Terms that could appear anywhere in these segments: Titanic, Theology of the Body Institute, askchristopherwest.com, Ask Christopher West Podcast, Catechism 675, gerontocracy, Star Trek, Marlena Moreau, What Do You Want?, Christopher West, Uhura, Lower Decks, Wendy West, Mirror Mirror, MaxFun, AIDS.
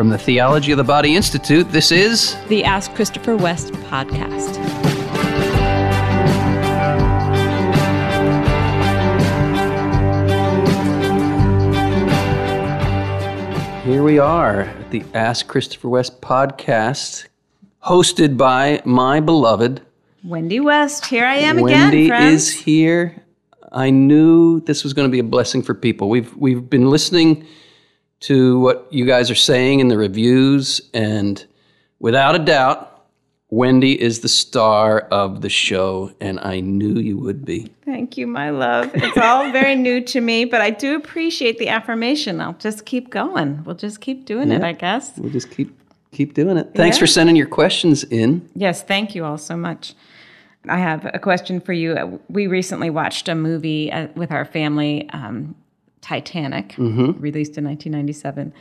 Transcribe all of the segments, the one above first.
From the Theology of the Body Institute, this is the Ask Christopher West Podcast. Here we are at the Ask Christopher West Podcast, hosted by my beloved Wendy West. Here I am again, friends. Wendy is here. I knew this was going to be a blessing for people. We've been listening to what you guys are saying in the reviews, and without a doubt, Wendy is the star of the show, and I knew you would be. Thank you, my love. It's all very new to me, but I do appreciate the affirmation. I'll just keep going. We'll just keep doing it, I guess. We'll just keep doing it. Thanks for sending your questions in. Yes, thank you all so much. I have a question for you. We recently watched a movie with our family, Titanic, released in 1997.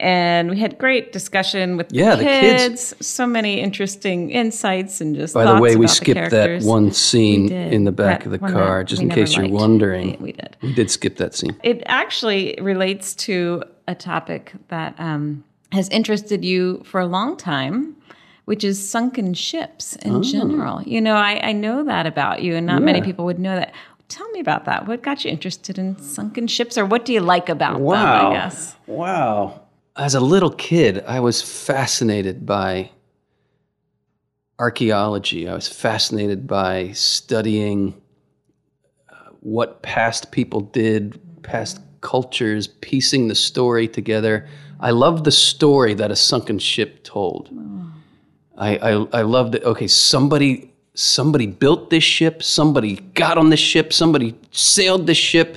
And we had great discussion with the kids. So many interesting insights and just thoughts about the characters. By the way, we skipped that one scene in the back of the car, just in case you're wondering. We did. We did skip that scene. It actually relates to a topic that has interested you for a long time, which is sunken ships in general. You know, I know that about you, and not many people would know that. Tell me about that. What got you interested in sunken ships, or what do you like about them, I guess? Wow. As a little kid, I was fascinated by archaeology. I was fascinated by studying what past people did, past cultures, piecing the story together. I loved the story that a sunken ship told. Oh. I loved it. Okay, somebody built this ship, somebody got on this ship, somebody sailed this ship,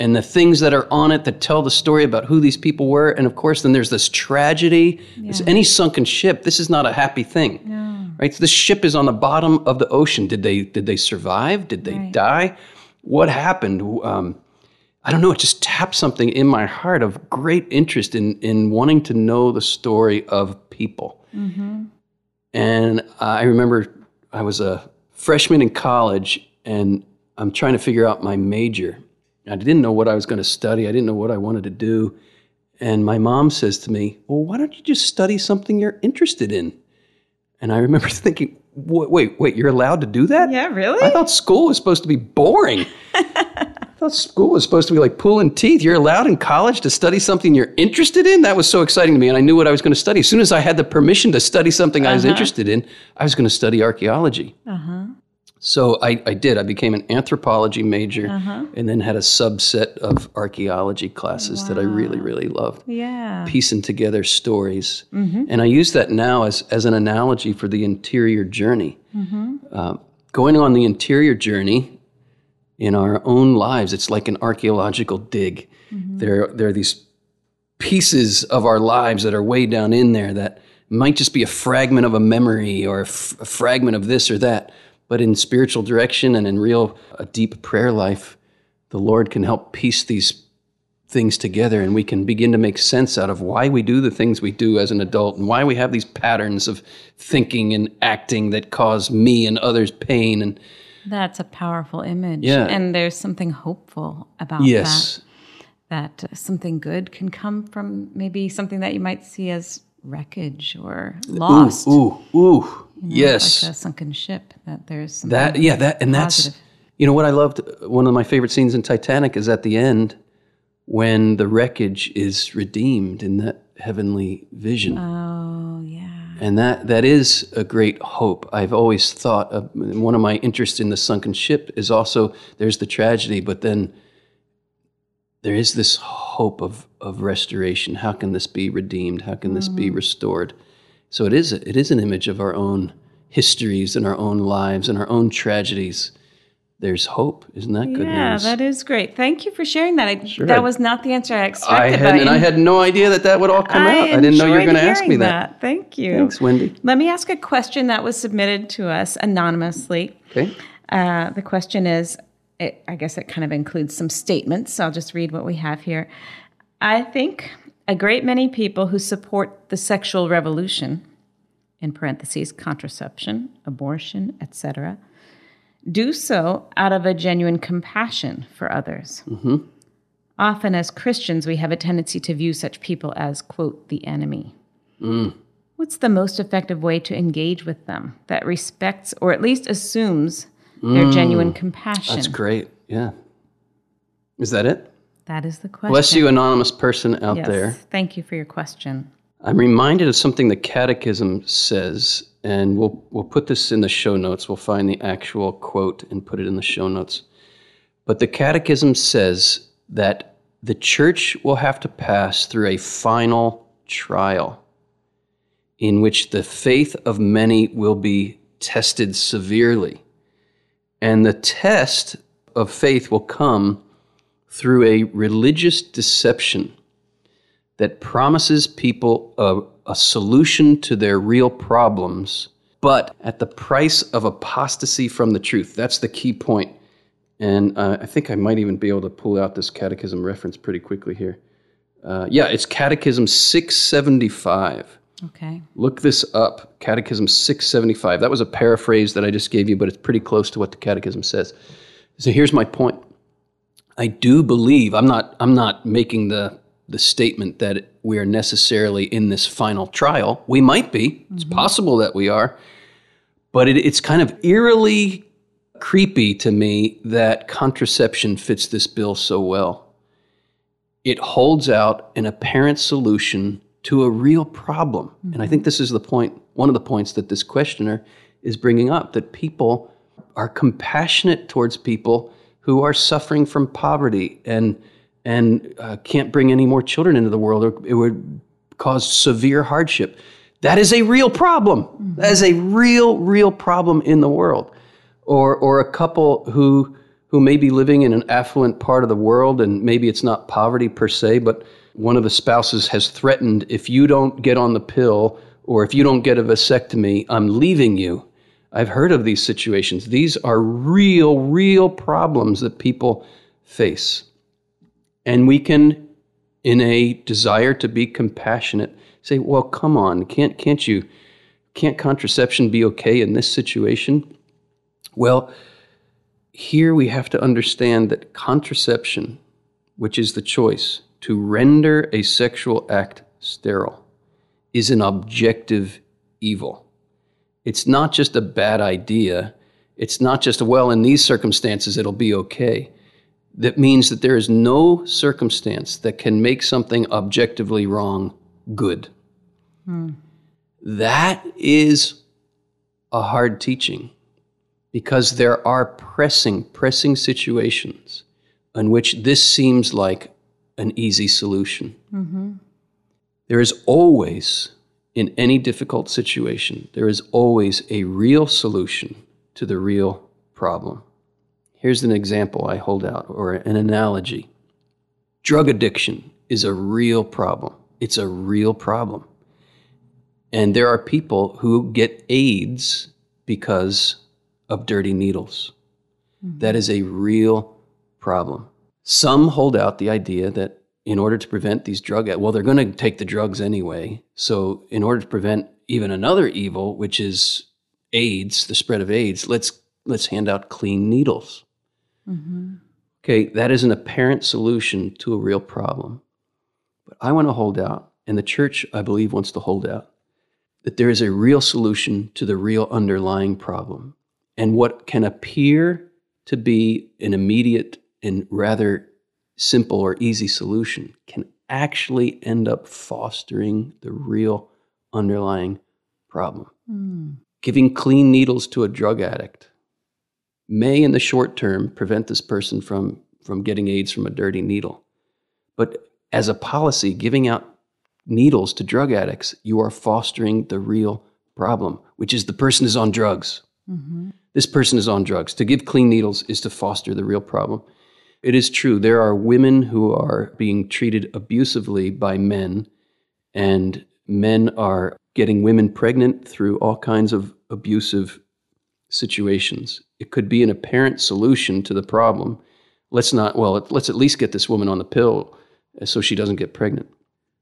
and the things that are on it that tell the story about who these people were. And of course, then there's this tragedy. Yeah. There's any sunken ship. This is not a happy thing, right? So this ship is on the bottom of the ocean. Did they survive? Did they die? What happened? I don't know. It just tapped something in my heart of great interest in wanting to know the story of people. Mm-hmm. And I remember I was a freshman in college, and I'm trying to figure out my major. I didn't know what I was going to study. I didn't know what I wanted to do. And my mom says to me, well, why don't you just study something you're interested in? And I remember thinking, wait, you're allowed to do that? Yeah, really? I thought school was supposed to be boring. I thought school was supposed to be like pulling teeth. You're allowed in college to study something you're interested in? That was so exciting to me, and I knew what I was going to study. As soon as I had the permission to study something I was interested in, I was going to study archaeology. So I did. I became an anthropology major and then had a subset of archaeology classes that I really, really loved. Yeah. Piecing together stories. Mm-hmm. And I use that now as an analogy for the interior journey. Mm-hmm. Going on the interior journey in our own lives, it's like an archaeological dig. Mm-hmm. There are these pieces of our lives that are way down in there that might just be a fragment of a memory or a fragment of this or that. But in spiritual direction and in a deep prayer life, the Lord can help piece these things together, and we can begin to make sense out of why we do the things we do as an adult and why we have these patterns of thinking and acting that cause me and others pain. And that's a powerful image. Yeah. And there's something hopeful about that. That something good can come from maybe something that you might see as wreckage or lost. Ooh. You know, like a sunken ship, that there's something positive. That's, you know, what I loved, one of my favorite scenes in Titanic is at the end when the wreckage is redeemed in that heavenly vision. Oh, yeah. And that is a great hope. I've always thought of, one of my interests in the sunken ship is also there's the tragedy, but then there is this hope of restoration. How can this be redeemed? How can this be restored? So it is an image of our own histories and our own lives and our own tragedies. There's hope. Isn't that good news? Yeah, that is great. Thank you for sharing that. That was not the answer I expected. I had no idea that would all come out. I didn't know you were going to ask me that. Thank you. Thanks, Wendy. Let me ask a question that was submitted to us anonymously. Okay. The question is, I guess it kind of includes some statements. So I'll just read what we have here. I think a great many people who support the sexual revolution, in parentheses, contraception, abortion, etc., do so out of a genuine compassion for others. Mm-hmm. Often as Christians, we have a tendency to view such people as, quote, the enemy. What's the most effective way to engage with them that respects or at least assumes their genuine compassion? That's great. Yeah. Is that it? That is the question. Bless you, anonymous person out there. Thank you for your question. I'm reminded of something the Catechism says, and we'll put this in the show notes. We'll find the actual quote and put it in the show notes. But the Catechism says that the church will have to pass through a final trial in which the faith of many will be tested severely. And the test of faith will come through a religious deception that promises people a solution to their real problems, but at the price of apostasy from the truth. That's the key point. And I think I might even be able to pull out this Catechism reference pretty quickly here. It's Catechism 675. Okay. Look this up, Catechism 675. That was a paraphrase that I just gave you, but it's pretty close to what the Catechism says. So here's my point. I do believe, I'm not making the statement that we are necessarily in this final trial. We might be. Mm-hmm. It's possible that we are. But it's kind of eerily creepy to me that contraception fits this bill so well. It holds out an apparent solution to a real problem. Mm-hmm. And I think this is the point, one of the points that this questioner is bringing up, that people are compassionate towards people who are suffering from poverty and can't bring any more children into the world, or it would cause severe hardship. That is a real problem. Mm-hmm. That is a real, real problem in the world. Or a couple who may be living in an affluent part of the world, and maybe it's not poverty per se, but one of the spouses has threatened, if you don't get on the pill or if you don't get a vasectomy, I'm leaving you. I've heard of these situations. These are real, real problems that people face. And we can, in a desire to be compassionate, say, well, come on, can't contraception be okay in this situation? Well, here we have to understand that contraception, which is the choice to render a sexual act sterile, is an objective evil. It's not just a bad idea. It's not just, well, in these circumstances, it'll be okay. That means that there is no circumstance that can make something objectively wrong good. Hmm. That is a hard teaching. Because there are pressing situations in which this seems like an easy solution. Mm-hmm. There is always, in any difficult situation, there is always a real solution to the real problem. Here's an example I hold out, or an analogy. Drug addiction is a real problem. It's a real problem. And there are people who get AIDS because of dirty needles. That is a real problem. Some hold out the idea that in order to prevent these they're going to take the drugs anyway. So in order to prevent even another evil, which is AIDS, the spread of AIDS, let's hand out clean needles. Mm-hmm. Okay, that is an apparent solution to a real problem. But I want to hold out, and the church, I believe, wants to hold out, that there is a real solution to the real underlying problem. And what can appear to be an immediate and rather simple or easy solution can actually end up fostering the real underlying problem. Mm. Giving clean needles to a drug addict may, in the short term, prevent this person from getting AIDS from a dirty needle. But as a policy, giving out needles to drug addicts, you are fostering the real problem, which is the person is on drugs. Mm-hmm. This person is on drugs. To give clean needles is to foster the real problem. It is true. There are women who are being treated abusively by men, and men are getting women pregnant through all kinds of abusive situations. It could be an apparent solution to the problem. Let's at least get this woman on the pill so she doesn't get pregnant.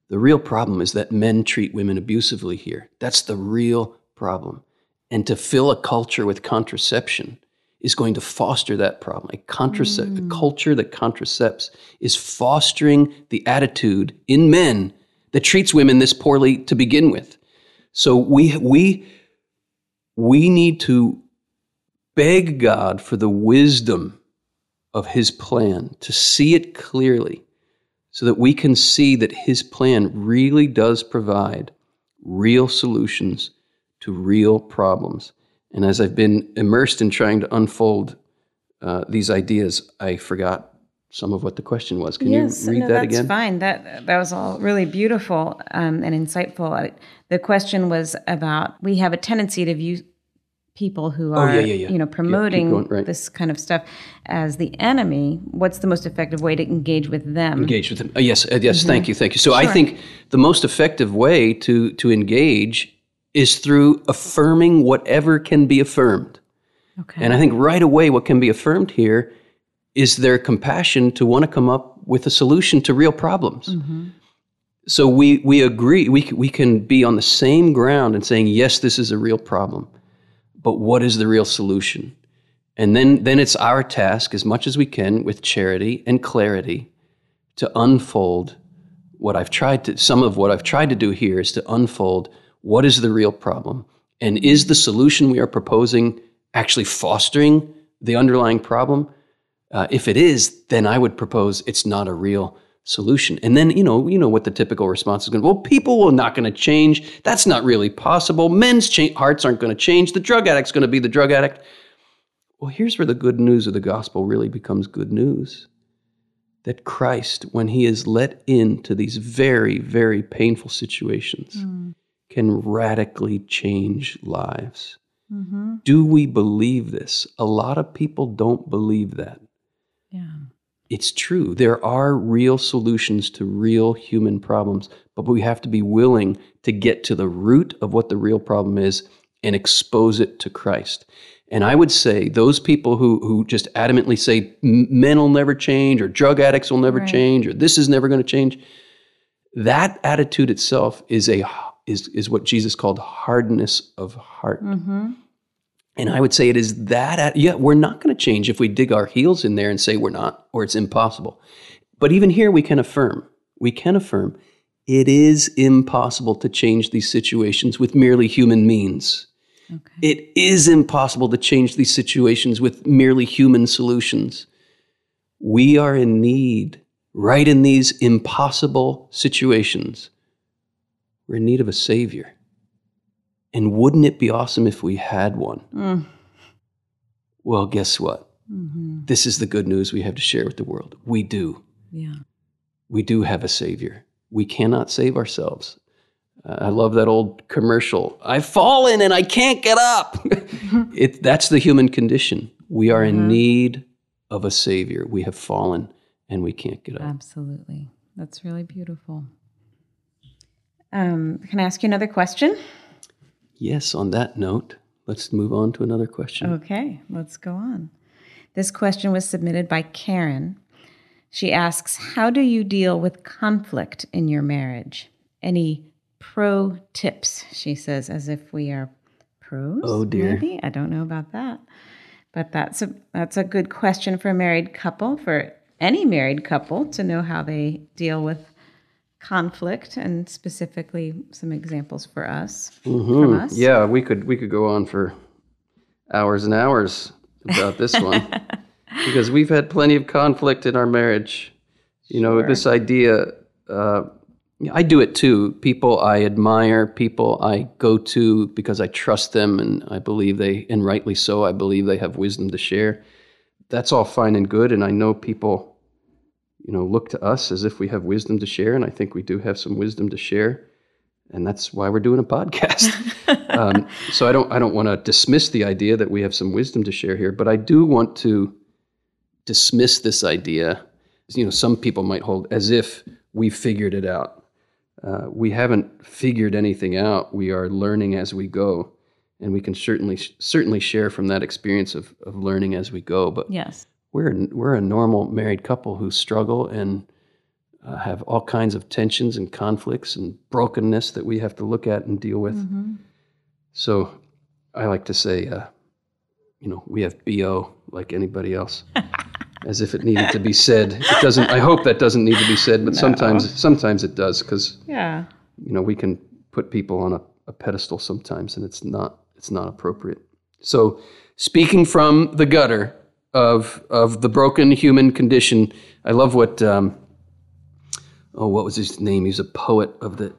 The real problem is that men treat women abusively here. That's the real problem. And to fill a culture with contraception is going to foster that problem. A culture that contracepts is fostering the attitude in men that treats women this poorly to begin with. So we need to beg God for the wisdom of his plan, to see it clearly, so that we can see that his plan really does provide real solutions to real problems. And as I've been immersed in trying to unfold these ideas, I forgot some of what the question was. Can you read that again? Yes, that's fine. That was all really beautiful and insightful. The question was about, we have a tendency to view people who are promoting this kind of stuff as the enemy. What's the most effective way to engage with them? Yes, mm-hmm. Thank you. So I think the most effective way to engage is through affirming whatever can be affirmed. Okay. And I think right away what can be affirmed here is their compassion to want to come up with a solution to real problems. Mm-hmm. So we agree, we can be on the same ground and saying, yes, this is a real problem, but what is the real solution? And then it's our task, as much as we can, with charity and clarity, to unfold what I've tried to, some of what I've tried to do here is to unfold what is the real problem, and is the solution we are proposing actually fostering the underlying problem? If it is, then I would propose it's not a real solution. And then, you know what the typical response is going to be. Well, people are not going to change. That's not really possible. Men's hearts aren't going to change. The drug addict's going to be the drug addict. Well, here's where the good news of the gospel really becomes good news. That Christ, when he is let into these very, very painful situations, can radically change lives. Mm-hmm. Do we believe this? A lot of people don't believe that. Yeah. It's true. There are real solutions to real human problems, but we have to be willing to get to the root of what the real problem is and expose it to Christ. And I would say those people who just adamantly say men will never change, or drug addicts will never change, or this is never going to change, that attitude itself is what Jesus called hardness of heart. Mm-hmm. And I would say it is that, we're not going to change if we dig our heels in there and say we're not, or it's impossible. But even here we can affirm, it is impossible to change these situations with merely human means. Okay. It is impossible to change these situations with merely human solutions. We are in need, right in these impossible situations, we're in need of a savior. And wouldn't it be awesome if we had one? Mm. Well, guess what? Mm-hmm. This is the good news we have to share with the world. We do. Yeah. We do have a savior. We cannot save ourselves. I love that old commercial. I've fallen and I can't get up. That's the human condition. We are in need of a savior. We have fallen and we can't get up. Absolutely. That's really beautiful. Can I ask you another question? Yes, on that note, let's move on to another question. Okay, let's go on. This question was submitted by Karen. She asks, how do you deal with conflict in your marriage? Any pro tips, she says, as if we are pros? Oh, dear. Maybe? I don't know about that. But that's a good question for a married couple, for any married couple, to know how they deal with conflict, and specifically some examples for us, from us. Yeah, we could go on for hours and hours about this one, because we've had plenty of conflict in our marriage. This idea, I do it too. People I admire, people I go to because I trust them, and I believe they, and rightly so, I believe they have wisdom to share. That's all fine and good, and I know people look to us as if we have wisdom to share, and I think we do have some wisdom to share, and that's why we're doing a podcast. So I don't want to dismiss the idea that we have some wisdom to share here, but I do want to dismiss this idea. Some people might hold as if we figured it out. We haven't figured anything out. We are learning as we go, and we can certainly share from that experience of learning as we go. But yes. We're a normal married couple who struggle and have all kinds of tensions and conflicts and brokenness that we have to look at and deal with. Mm-hmm. So I like to say, we have BO like anybody else. as if it needed to be said. It doesn't. I hope that doesn't need to be said, but sometimes it does, because we can put people on a pedestal sometimes, and it's not appropriate. So speaking from the gutter of the broken human condition, I love what what was his name? He's a poet of the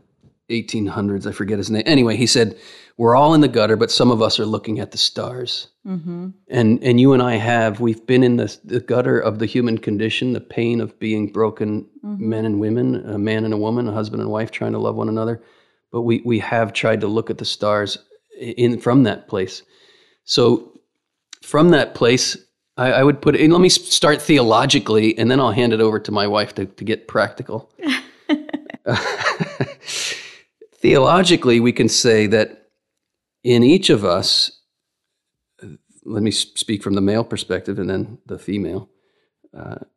1800s. I forget his name. Anyway, he said, "We're all in the gutter, but some of us are looking at the stars." Mm-hmm. And you and I we've been in the gutter of the human condition, the pain of being broken, mm-hmm. men and women, a man and a woman, a husband and wife trying to love one another. But we have tried to look at the stars from that place. So from that place, I would put it in. Let me start theologically, and then I'll hand it over to my wife to get practical. Theologically, we can say that in each of us, let me speak from the male perspective and then the female,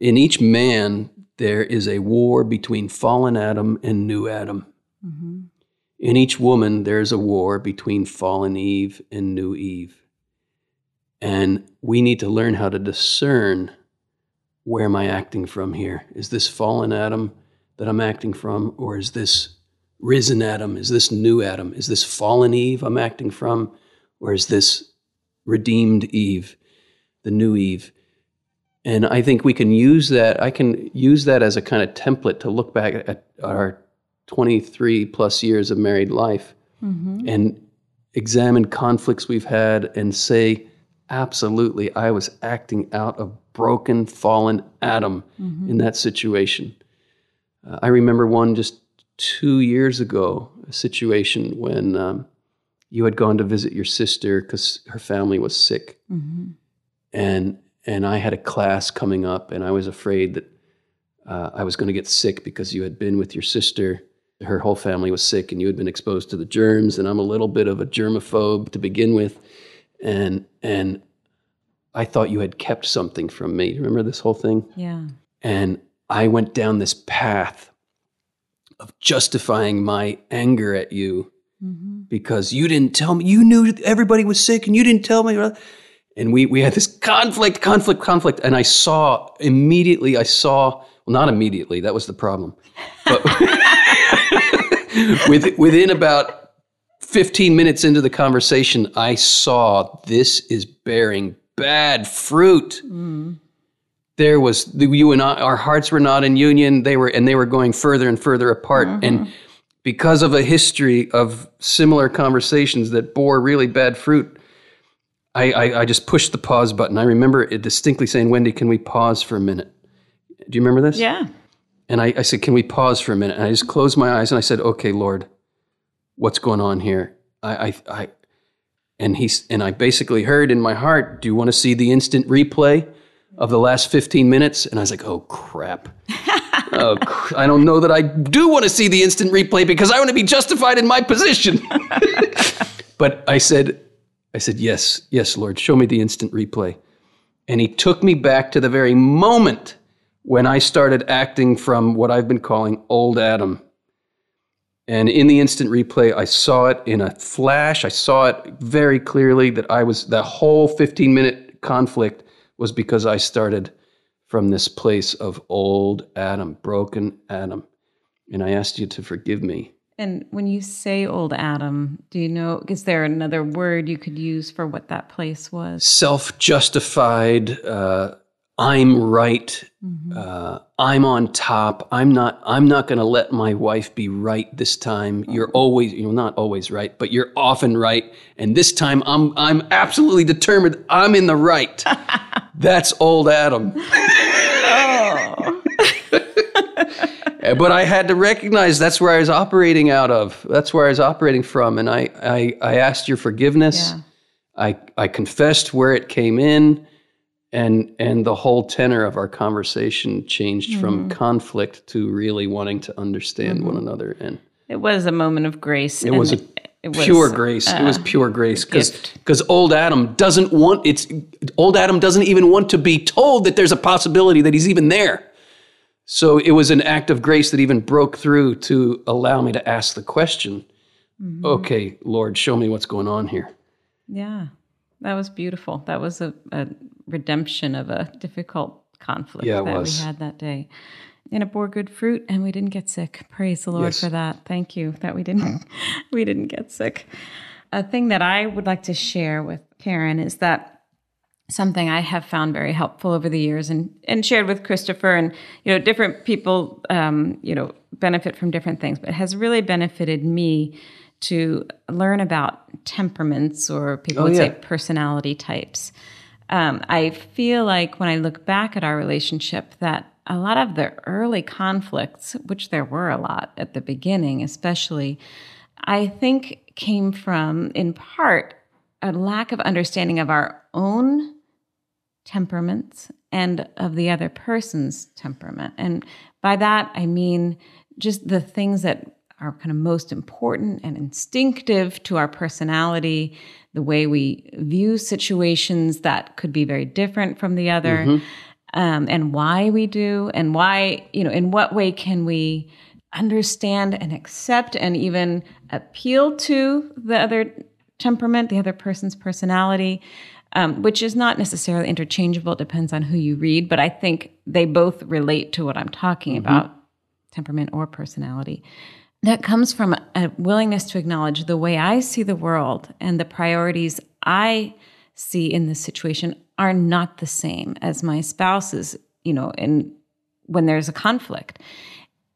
in each man, there is a war between fallen Adam and new Adam. Mm-hmm. In each woman, there is a war between fallen Eve and new Eve. And we need to learn how to discern, where am I acting from here? Is this fallen Adam that I'm acting from, or is this risen Adam? Is this new Adam? Is this fallen Eve I'm acting from, or is this redeemed Eve, the new Eve? And I think I can use that as a kind of template to look back at our 23 plus years of married life, mm-hmm. and examine conflicts we've had and say, absolutely, I was acting out of broken, fallen Adam, mm-hmm. in that situation. I remember one just 2 years ago, a situation when you had gone to visit your sister because her family was sick, mm-hmm. and I had a class coming up, and I was afraid that I was going to get sick because you had been with your sister. Her whole family was sick, and you had been exposed to the germs. And I'm a little bit of a germaphobe to begin with, and I thought you had kept something from me. Remember this whole thing? Yeah. And I went down this path of justifying my anger at you, mm-hmm. because you didn't tell me. You knew everybody was sick and you didn't tell me. And we had this conflict. And I saw, well, not immediately, that was the problem, but within about 15 minutes into the conversation, I saw this is bearing bad fruit. Mm. There was you and I, our hearts were not in union. They were going further and further apart. Mm-hmm. And because of a history of similar conversations that bore really bad fruit, I just pushed the pause button. I remember it distinctly saying, "Wendy, can we pause for a minute?" Do you remember this? Yeah. And I said, "Can we pause for a minute?" And I just closed my eyes and I said, "Okay, Lord, what's going on here?" And I basically heard in my heart, "Do you want to see the instant replay of the last 15 minutes?" And I was like, "Oh, crap. I don't know that I do want to see the instant replay because I want to be justified in my position." But I said, yes, Lord, show me the instant replay. And he took me back to the very moment when I started acting from what I've been calling old Adam. And in the instant replay, I saw it in a flash. I saw it very clearly that that whole 15-minute conflict was because I started from this place of old Adam, broken Adam. And I asked you to forgive me. And when you say old Adam, is there another word you could use for what that place was? Self-justified, I'm right, mm-hmm. I'm on top, I'm not going to let my wife be right this time. Mm-hmm. You're not always right, but you're often right, and this time I'm absolutely determined I'm in the right. That's old Adam. Oh. But I had to recognize that's where I was operating out of. That's where I was operating from, and I asked your forgiveness. Yeah. I confessed where it came in. And the whole tenor of our conversation changed, mm-hmm. from conflict to really wanting to understand, mm-hmm. one another. And it was a moment of grace. It was pure grace because old Adam doesn't even want to be told that there's a possibility that he's even there. So it was an act of grace that even broke through to allow me to ask the question, mm-hmm. "Okay, Lord, show me what's going on here." Yeah. That was beautiful. That was a redemption of a difficult conflict we had that day. And it bore good fruit, and we didn't get sick. Praise the Lord for that. Thank you that we didn't get sick. A thing that I would like to share with Karen is that something I have found very helpful over the years, and shared with Christopher, and different people benefit from different things, but it has really benefited me to learn about temperaments, or people would say personality types. I feel like when I look back at our relationship that a lot of the early conflicts, which there were a lot at the beginning especially, I think came from, in part, a lack of understanding of our own temperaments and of the other person's temperament. And by that, I mean just the things that are kind of most important and instinctive to our personality, the way we view situations that could be very different from the other. Mm-hmm. And why we do, and why, in what way can we understand and accept and even appeal to the other temperament, the other person's personality, which is not necessarily interchangeable. It depends on who you read, but I think they both relate to what I'm talking mm-hmm. about, temperament or personality. That comes from a willingness to acknowledge the way I see the world and the priorities I see in this situation are not the same as my spouse's, and when there's a conflict.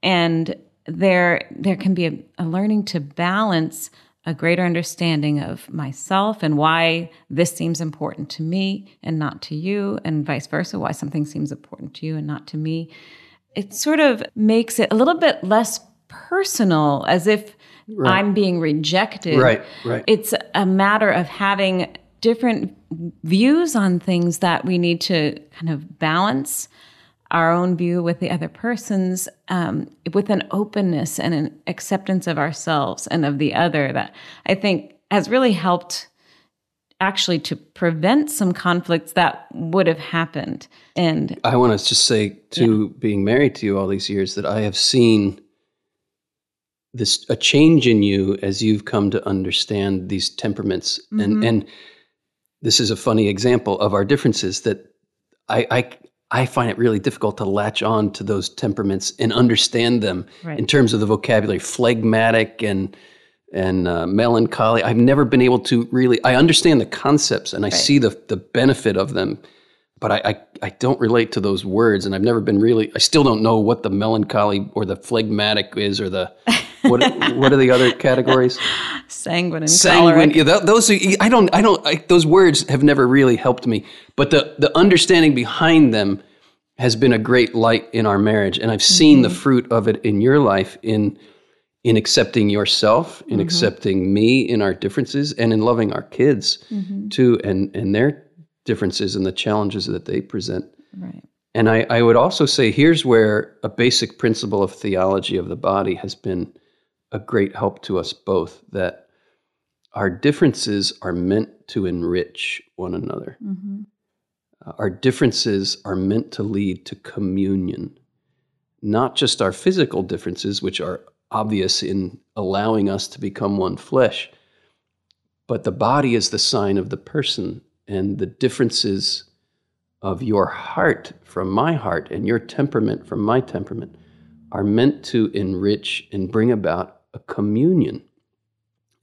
And there can be a learning to balance a greater understanding of myself and why this seems important to me and not to you, and vice versa, why something seems important to you and not to me. It sort of makes it a little bit less personal, as if I'm being rejected. Right. It's a matter of having different views on things that we need to kind of balance our own view with the other person's, with an openness and an acceptance of ourselves and of the other, that I think has really helped actually to prevent some conflicts that would have happened. And I want to just say, too, being married to you all these years, that I have seen a change in you as you've come to understand these temperaments. Mm-hmm. And this is a funny example of our differences, that I find it really difficult to latch on to those temperaments and understand them in terms of the vocabulary, phlegmatic and melancholy. I've never been able to really, I understand the concepts and I see the benefit of them, but I don't relate to those words, and I've never been really, I still don't know what the melancholy or the phlegmatic is, or the... What are the other categories? Sanguine and choleric. Those words have never really helped me. But the understanding behind them has been a great light in our marriage, and I've seen the fruit of it in your life in accepting yourself, in accepting me in our differences, and in loving our kids too, and their differences and the challenges that they present. Right. And I would also say, here's where a basic principle of theology of the body has been a great help to us both, that our differences are meant to enrich one another. Mm-hmm. Our differences are meant to lead to communion, not just our physical differences, which are obvious in allowing us to become one flesh, but the body is the sign of the person, and the differences of your heart from my heart and your temperament from my temperament are meant to enrich and bring about a communion.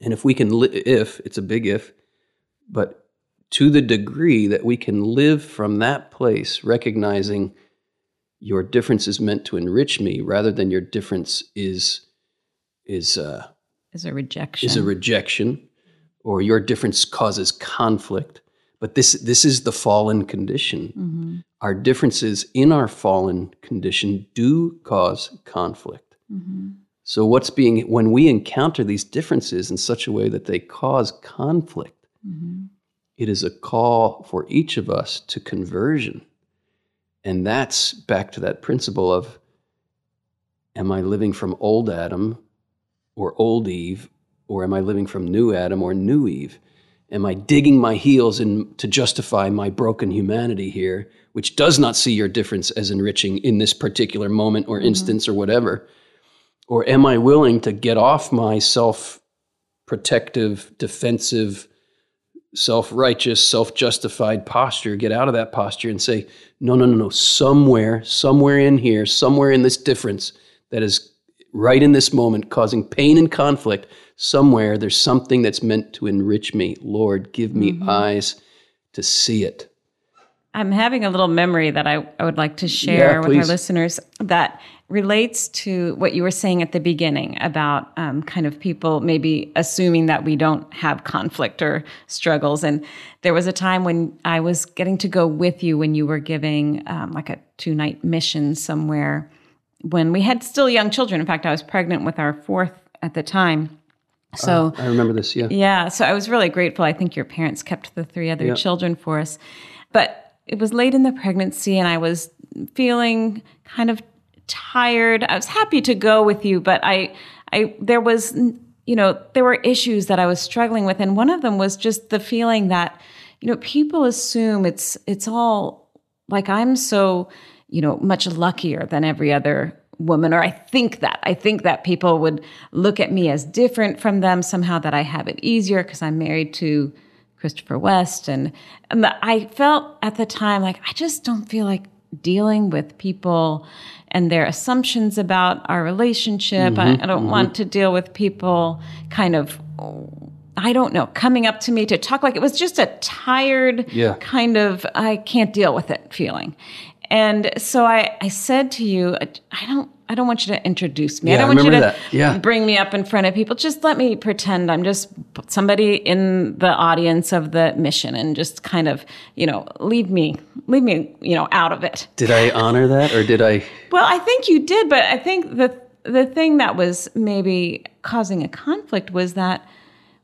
And if we can if it's a big if, but to the degree that we can live from that place, recognizing your difference is meant to enrich me rather than your difference is a rejection, or your difference causes conflict. But this is the fallen condition. Mm-hmm. Our differences in our fallen condition do cause conflict. Mm-hmm. So when we encounter these differences in such a way that they cause conflict, it is a call for each of us to conversion. And that's back to that principle of, am I living from old Adam or old Eve, or am I living from new Adam or new Eve? Am I digging my heels in to justify my broken humanity here, which does not see your difference as enriching in this particular moment or instance or whatever? Or am I willing to get off my self-protective, defensive self-righteous, self-justified posture, get out of that posture and say, no, somewhere in here, somewhere in this difference that is right in this moment causing pain and conflict, somewhere there's something that's meant to enrich me. Lord, give me eyes to see it. I'm having a little memory that I would like to share with our listeners that relates to what you were saying at the beginning about kind of people maybe assuming that we don't have conflict or struggles. And there was a time when I was getting to go with you when you were giving like a 2-night mission somewhere when we had still young children. In fact, I was pregnant with our 4th at the time. So I remember this, yeah. Yeah, so I was really grateful. I think your parents kept the 3 other children for us. But it was late in the pregnancy, and I was feeling kind of tired. I was happy to go with you, but I there was, you know, there were issues that I was struggling with, and one of them was just the feeling that, you know, people assume it's all like I'm so, you know, much luckier than every other woman, or I think that people would look at me as different from them somehow, that I have it easier because I'm married to Christopher West. And I felt at the time like I just don't feel like dealing with people and their assumptions about our relationship. I don't want to deal with people kind of, I don't know, coming up to me to talk. Like it was just a tired kind of I can't deal with it feeling. And so I said to you, I don't want you to introduce me. Yeah, I don't want you to bring me up in front of people. Just let me pretend I'm just somebody in the audience of the mission and just kind of, you know, leave me, you know, out of it. Did I honor that or did I? Well, I think you did, but I think the thing that was maybe causing a conflict was that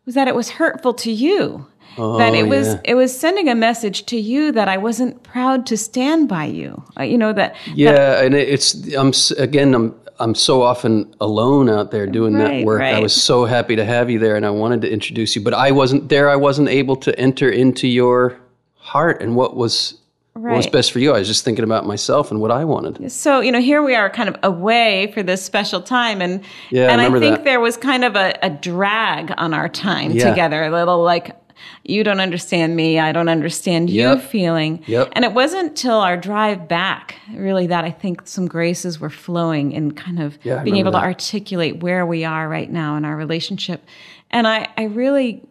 it was hurtful to you. Oh, that it was sending a message to you that I wasn't proud to stand by you. You know that. Yeah, that, and I'm so often alone out there doing that work. Right. I was so happy to have you there, and I wanted to introduce you, but I wasn't there. I wasn't able to enter into your heart and what was. Right. What was best for you? I was just thinking about myself and what I wanted. So, you know, here we are kind of away for this special time. And, and I think there was kind of a drag on our time together, a little like, you don't understand me, I don't understand you feeling. Yep. And it wasn't till our drive back, really, that I think some graces were flowing and kind of being able to articulate where we are right now in our relationship. And I really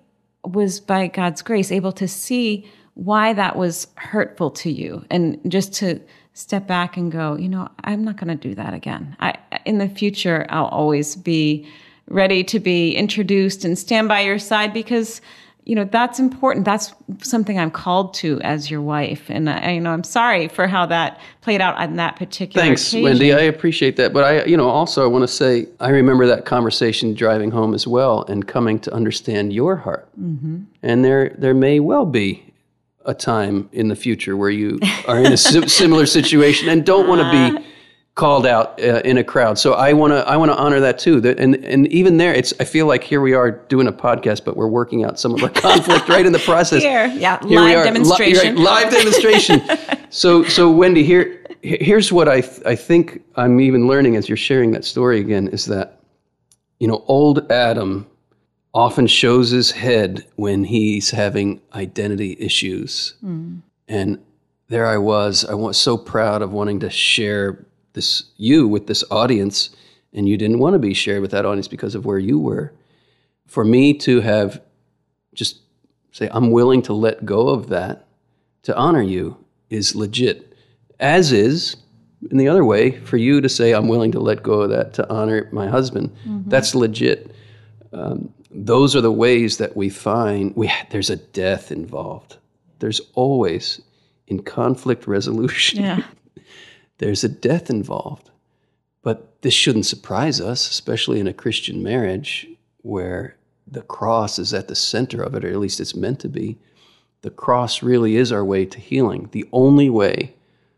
was, by God's grace, able to see why that was hurtful to you, and just to step back and go, you know, I'm not going to do that again. In the future, I'll always be ready to be introduced and stand by your side because, you know, that's important. That's something I'm called to as your wife. And, you know, I'm sorry for how that played out on that particular occasion. Thanks, Wendy. I appreciate that. But I, you know, also I want to say I remember that conversation driving home as well and coming to understand your heart. Mm-hmm. And there may well be a time in the future where you are in a similar situation and don't want to be called out in a crowd. So I want to honor that too. And even there, it's, I feel like here we are doing a podcast, but we're working out some of our conflict right in the process. Here live demonstration. Live demonstration. So Wendy, here's what I think I'm even learning as you're sharing that story again, is that, you know, old Adam often shows his head when he's having identity issues. Mm. And there I was so proud of wanting to share you with this audience, and you didn't want to be shared with that audience because of where you were. For me to have just say, I'm willing to let go of that, to honor you, is legit. As is, in the other way, for you to say, I'm willing to let go of that to honor my husband, that's legit. Those are the ways that we find there's a death involved. There's always, in conflict resolution, there's a death involved. But this shouldn't surprise us, especially in a Christian marriage where the cross is at the center of it, or at least it's meant to be. The cross really is our way to healing. The only way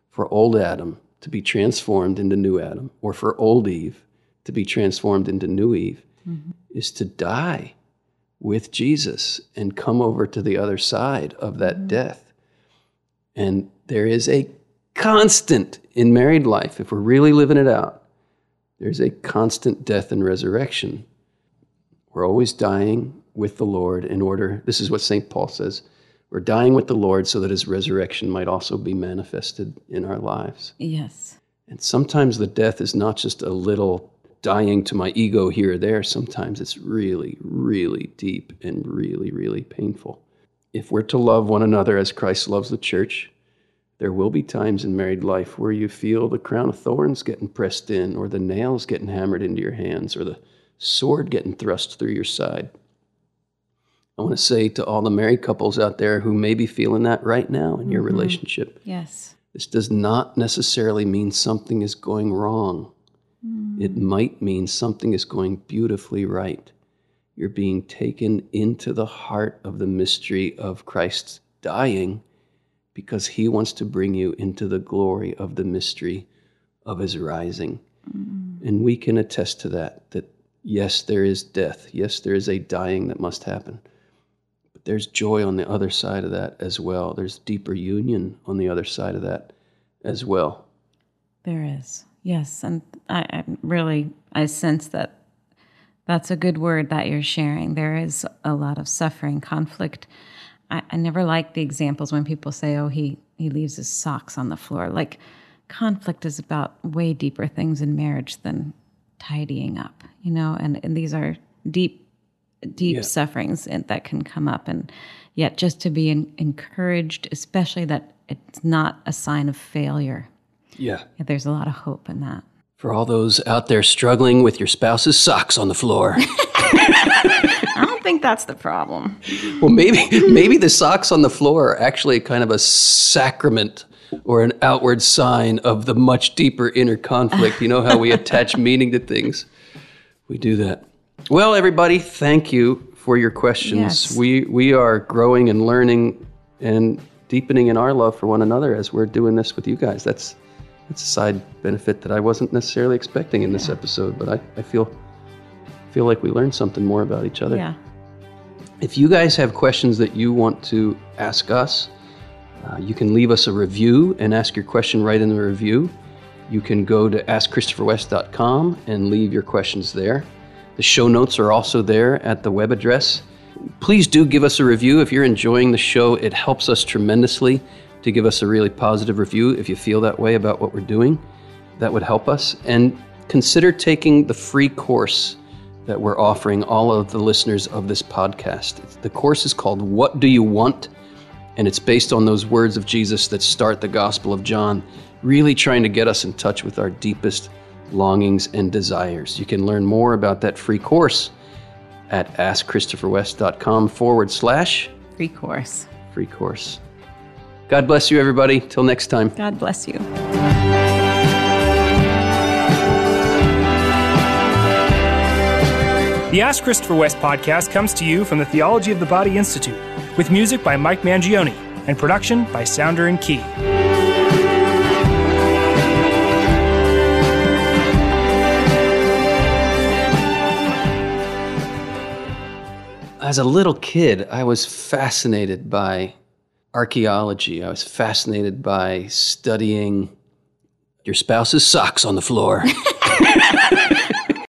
for old Adam to be transformed into new Adam, or for old Eve to be transformed into new Eve, is to die with Jesus and come over to the other side of that death. And there is a constant in married life, if we're really living it out, there's a constant death and resurrection. We're always dying with the Lord in order, this is what St. Paul says, we're dying with the Lord so that his resurrection might also be manifested in our lives. Yes. And sometimes the death is not just a little dying to my ego here or there. Sometimes it's really, really deep and really, really painful. If we're to love one another as Christ loves the church, there will be times in married life where you feel the crown of thorns getting pressed in, or the nails getting hammered into your hands, or the sword getting thrust through your side. I want to say to all the married couples out there who may be feeling that right now in your relationship, yes, this does not necessarily mean something is going wrong. Mm. It might mean something is going beautifully right. You're being taken into the heart of the mystery of Christ's dying, because he wants to bring you into the glory of the mystery of his rising. Mm-hmm. And we can attest to that yes, there is death. Yes, there is a dying that must happen. But there's joy on the other side of that as well. There's deeper union on the other side of that as well. There is, yes. And I really sense that that's a good word that you're sharing. There is a lot of suffering, conflict. I never like the examples when people say, oh, he leaves his socks on the floor. Like, conflict is about way deeper things in marriage than tidying up, you know? And these are deep, deep sufferings that can come up. And yet just to be encouraged, especially that it's not a sign of failure. Yeah. There's a lot of hope in that. For all those out there struggling with your spouse's socks on the floor. I don't think that's the problem. Well, maybe the socks on the floor are actually kind of a sacrament or an outward sign of the much deeper inner conflict. You know how we attach meaning to things. We do that. Well, everybody, thank you for your questions. Yes. We are growing and learning and deepening in our love for one another as we're doing this with you guys. That's a side benefit that I wasn't necessarily expecting in this episode, but I feel like we learned something more about each other. Yeah. If you guys have questions that you want to ask us, you can leave us a review and ask your question right in the review. You can go to askchristopherwest.com and leave your questions there. The show notes are also there at the web address. Please do give us a review if you're enjoying the show. It helps us tremendously to give us a really positive review if you feel that way about what we're doing. That would help us. And consider taking the free course that we're offering all of the listeners of this podcast. The course is called What Do You Want? And it's based on those words of Jesus that start the Gospel of John, really trying to get us in touch with our deepest longings and desires. You can learn more about that free course at askchristopherwest.com/free course. Free course. God bless you, everybody. Till next time. God bless you. The Ask Christopher West podcast comes to you from the Theology of the Body Institute, with music by Mike Mangione and production by Sounder and Key. As a little kid, I was fascinated by archaeology. I was fascinated by studying your spouse's socks on the floor.